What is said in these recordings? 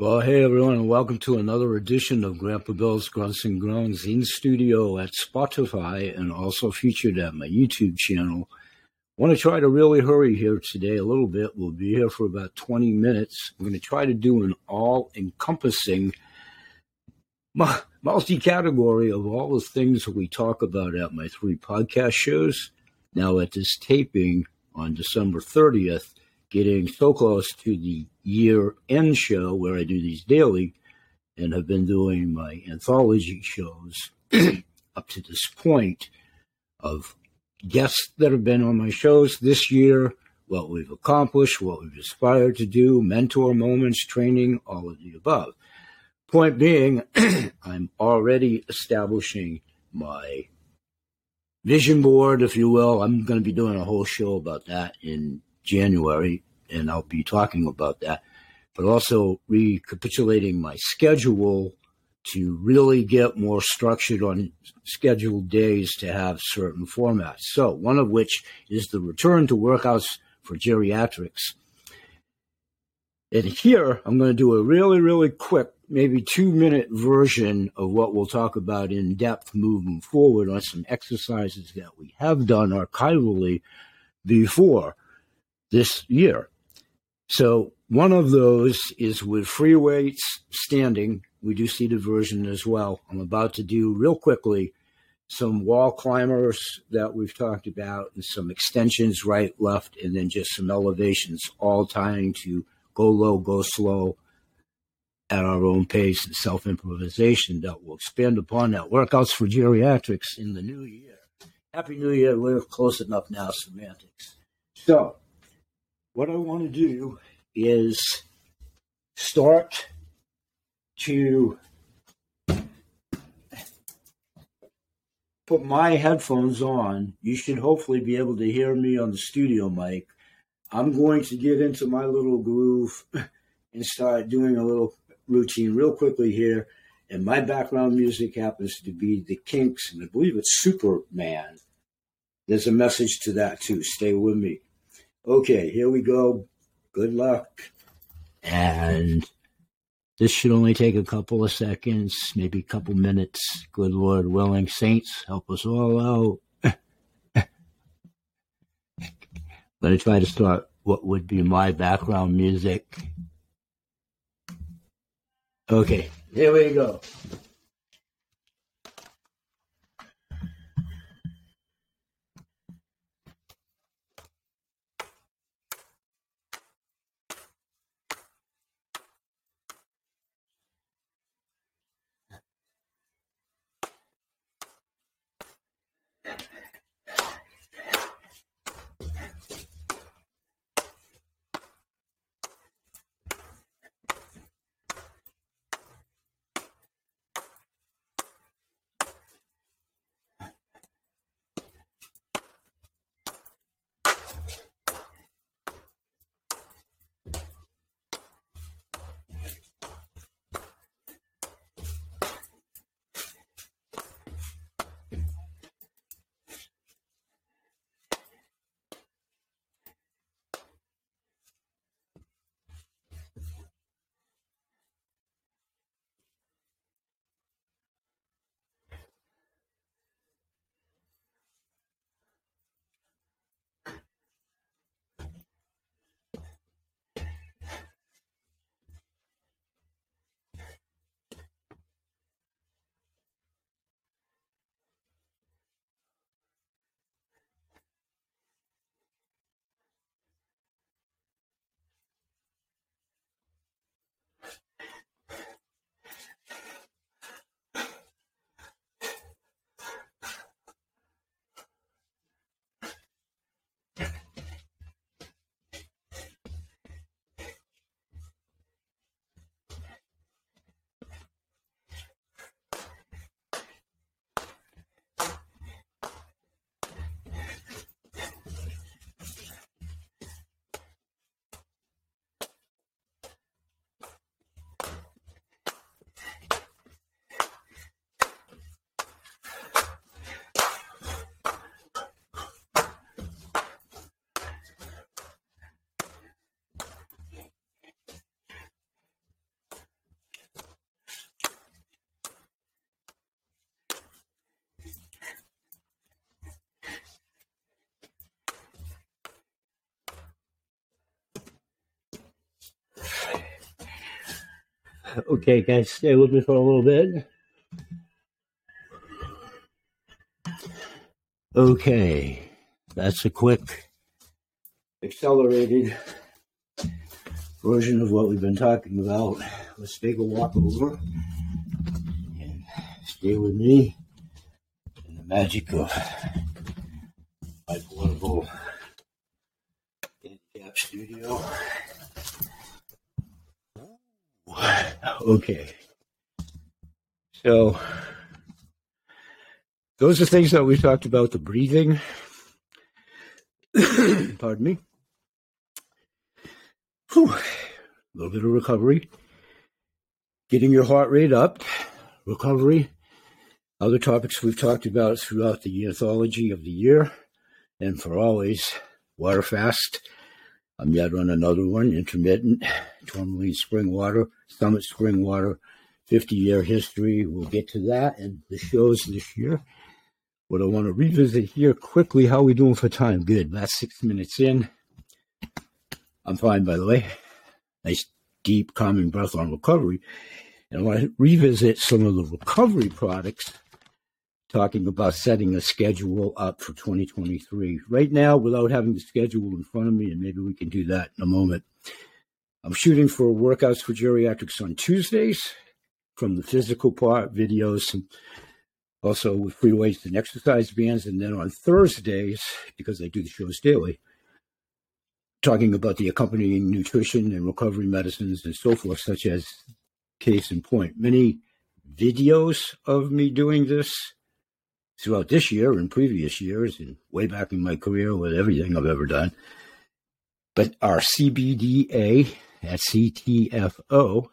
Well, hey, everyone, and welcome to another edition of Grandpa Bill's Grunts and Grounds in studio at Spotify and also featured at my YouTube channel. Want to try to really hurry here today a little bit. We'll be here for about 20 minutes. I'm going to try to do an all-encompassing multi-category of all the things that we talk about at my three podcast shows. Now, at this taping on December 30th, getting so close to the year-end show where I do these daily and have been doing my anthology shows up to this point of guests that have been on my shows this year, what we've accomplished, what we've aspired to do, mentor moments, training, all of the above. Point being, I'm already establishing my vision board, if you will. I'm going to be doing a whole show about that in January, and I'll be talking about that, but also recapitulating my schedule to really get more structured on scheduled days to have certain formats. So one of which is the return to workouts for geriatrics. And here I'm going to do a really, really quick, maybe 2-minute version of what we'll talk about in depth moving forward on some exercises that we have done archivally before this year. So one of those is with free weights standing. We do seated version as well. I'm about to do real quickly some wall climbers that we've talked about and some extensions right, left, and then just some elevations, all tying to go low, go slow at our own pace and self-improvisation that will expand upon that. Workouts for geriatrics in the new year. Happy New Year. We're close enough now, semantics. So what I want to do is start to put my headphones on. You should hopefully be able to hear me on the studio mic. I'm going to get into my little groove and start doing a little routine real quickly here. And my background music happens to be The Kinks, and I believe it's Superman. There's a message to that, too. Stay with me. Okay, here we go. Good luck. And this should only take a couple of seconds, maybe a couple minutes. Good Lord willing, saints, help us all out. I'm going to try to start what would be my background music. Okay, here we go. Okay, guys, stay with me for a little bit. Okay, that's a quick, accelerated version of what we've been talking about. Let's take a walk over and stay with me in the magic of my portable in-cap studio. Okay, so those are things that we talked about, the breathing, pardon me, a little bit of recovery, getting your heart rate up, recovery, other topics we've talked about throughout the anthology of the year, and for always, water fast. I'm yet on another one, intermittent, tourmaline spring water, Summit spring water, 50-year history. We'll get to that and the shows this year. What I want to revisit here quickly, how are we doing for time? Good, about 6 minutes in. I'm fine, by the way. Nice, deep, calming breath on recovery. And I want to revisit some of the recovery products, talking about setting a schedule up for 2023. Right now, without having the schedule in front of me, and maybe we can do that in a moment, I'm shooting for workouts for geriatrics on Tuesdays from the physical part, videos, and also with free weights and exercise bands. And then on Thursdays, because I do the shows daily, talking about the accompanying nutrition and recovery medicines and so forth, such as case in point. Many videos of me doing this throughout this year and previous years and way back in my career with everything I've ever done. But our CBDA at CTFO,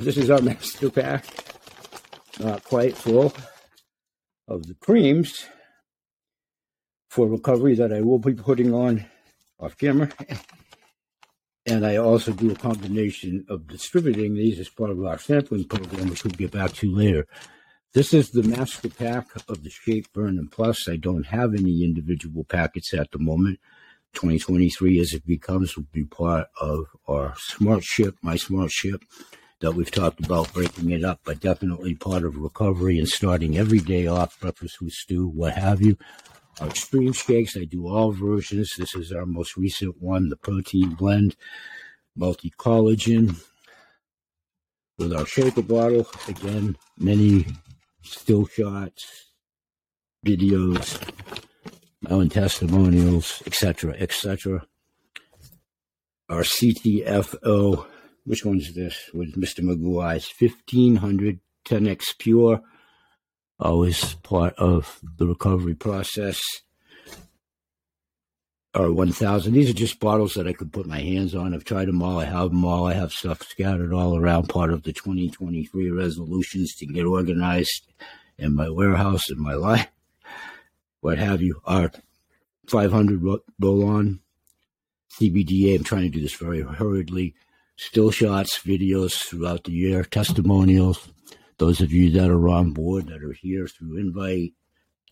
this is our master pack, not quite full of the creams for recovery that I will be putting on off camera. And I also do a combination of distributing these as part of our sampling program, which we'll get back to later. This is the master pack of the Shape, Burn, and Plus. I don't have any individual packets at the moment. 2023, as it becomes, will be part of our smart ship, my smart ship, that we've talked about breaking it up, but definitely part of recovery and starting every day off, breakfast with stew, what have you. Our extreme shakes, I do all versions. This is our most recent one, the protein blend, multi-collagen. With our shaker bottle, again, many still shots, videos, my own testimonials, etc., etc. Our CTFO, which one's this? With Mr. McGuire's 1500 10X Pure, always part of the recovery process. Our 1000. These are just bottles that I could put my hands on. I've tried them all. I have them all. I have stuff scattered all around, part of the 2023 resolutions to get organized in my warehouse, in my life. What have you, our 500 roll-on CBDA. I'm trying to do this very hurriedly. Still shots, videos throughout the year, testimonials. Those of you that are on board, that are here through invite,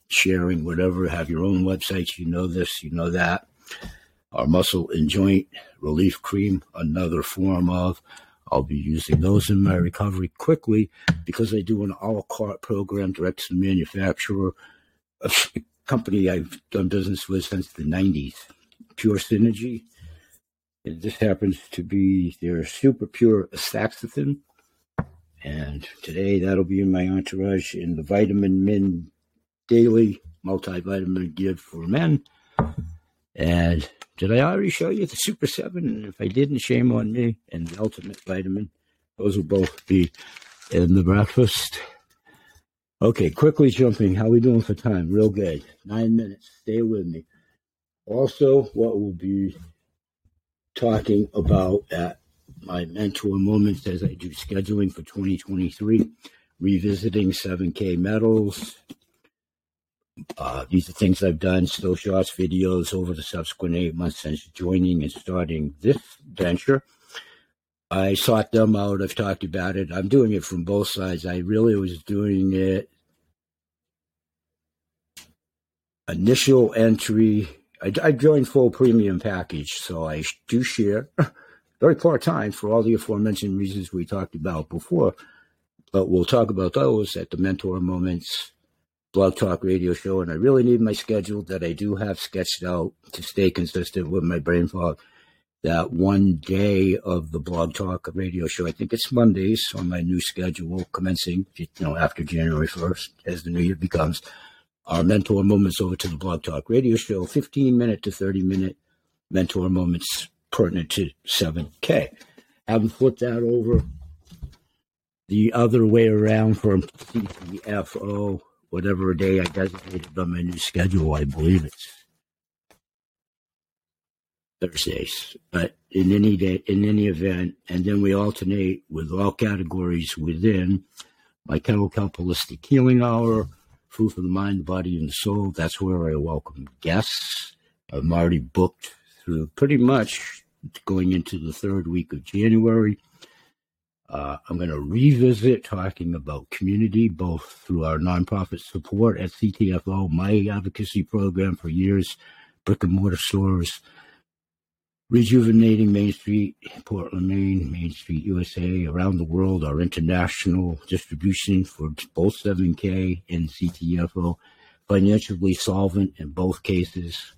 sharing, whatever, have your own websites. You know this, you know that. Our muscle and joint relief cream, another form of. I'll be using those in my recovery quickly because I do an a la carte program, direct to manufacturer, a company I've done business with since the 90s, Pure Synergy. And this happens to be their Super Pure Astaxanthin. And today that'll be in my entourage in the Vitamin Men Daily Multivitamin Geared for Men. And did I already show you the Super Seven? And if I didn't, shame on me. And the Ultimate Vitamin. Those will both be in the breakfast. Okay, quickly jumping. How we doing for time? Real good. 9 minutes. Stay with me. Also, what we'll be talking about at my mentor moments as I do scheduling for 2023, revisiting 7K metals. These are things I've done, still shots, videos over the subsequent 8 months since joining and starting this venture. I sought them out. I've talked about it. I'm doing it from both sides. I really was doing it initial entry. I joined full premium package, so I do share. very poor times for all the aforementioned reasons we talked about before. But we'll talk about those at the Mentor Moments Blog Talk Radio Show. And I really need my schedule that I do have sketched out to stay consistent with my brain fog. That one day of the Blog Talk Radio Show, I think it's Mondays on my new schedule, commencing after January 1st, as the new year becomes. Our Mentor Moments over to the Blog Talk Radio Show, 15-minute to 30-minute Mentor Moments pertinent to 7K. Haven't flipped that over the other way around from CTFO, whatever day I designated on my new schedule. I believe it's Thursdays, but in any day, in any event, and then we alternate with all categories within my Kettlebell Holistic Healing Hour, Food for the Mind, the Body, and the Soul. That's where I welcome guests. I'm already booked through pretty much going into the third week of January. I'm going to revisit talking about community, both through our nonprofit support at CTFO, my advocacy program for years, brick and mortar stores, rejuvenating Main Street, Portland, Maine, Main Street, USA, around the world, our international distribution for both 7K and CTFO, financially solvent in both cases.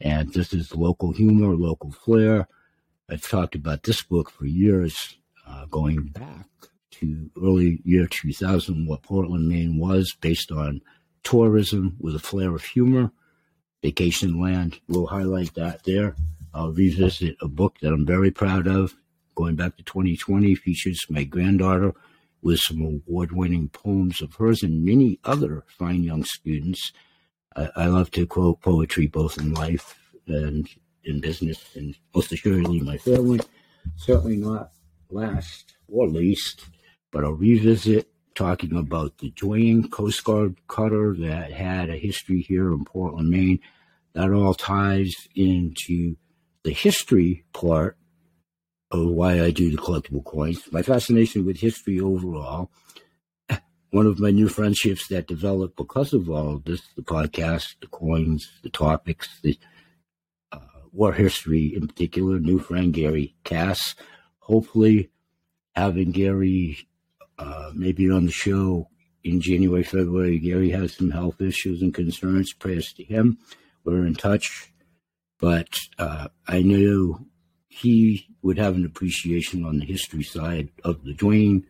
And this is local humor, local flair. I've talked about this book for years. Going back to early year 2000, what Portland, Maine was based on tourism with a flair of humor, vacation land. We'll highlight that there. I'll revisit a book that I'm very proud of, going back to 2020, features my granddaughter with some award-winning poems of hers and many other fine young students. I love to quote poetry both in life and in business, and most assuredly my family, certainly not last or least, but I'll revisit talking about the Dwayne Coast Guard cutter that had a history here in Portland, Maine. That all ties into the history part of why I do the collectible coins. My fascination with history overall, one of my new friendships that developed because of all of this, the podcast, the coins, the topics, the war history in particular, new friend Gary Cass. Hopefully having Gary maybe on the show in January, February. Gary has some health issues and concerns. Prayers to him. We're in touch. But I knew he would have an appreciation on the history side of the Dwayne.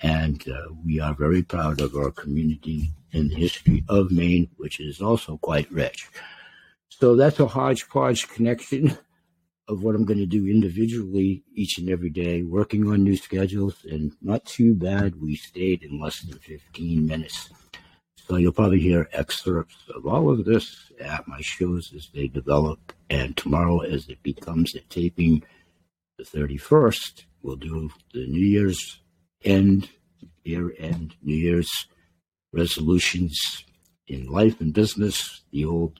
And we are very proud of our community and the history of Maine, which is also quite rich. So that's a hodgepodge connection of what I'm going to do individually each and every day, working on new schedules, and not too bad we stayed in less than 15 minutes. So you'll probably hear excerpts of all of this at my shows as they develop, and tomorrow as it becomes a taping, the 31st, we'll do the New Year's end, year-end, New Year's resolutions in life and business, the old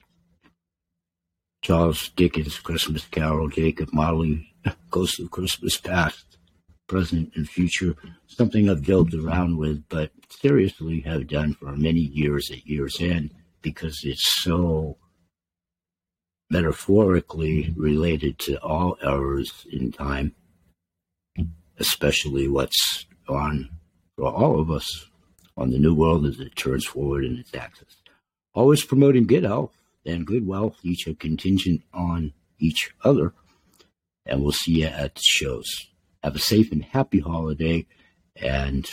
Charles Dickens, Christmas Carol, Jacob Marley, Ghost of Christmas Past, Present and Future, something I've joked around with, but seriously have done for many years at year's end, because it's so metaphorically related to all errors in time, especially what's on for all of us on the new world as it turns forward in its axis. Always promoting good health and good wealth, each are contingent on each other. And we'll see you at the shows. Have a safe and happy holiday. And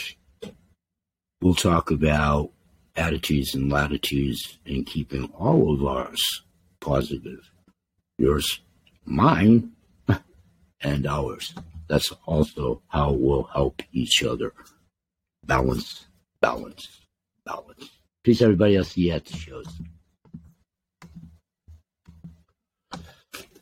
we'll talk about attitudes and latitudes and keeping all of ours positive. Yours, mine, and ours. That's also how we'll help each other. Balance, balance, balance. Peace, everybody. I'll see you at the shows.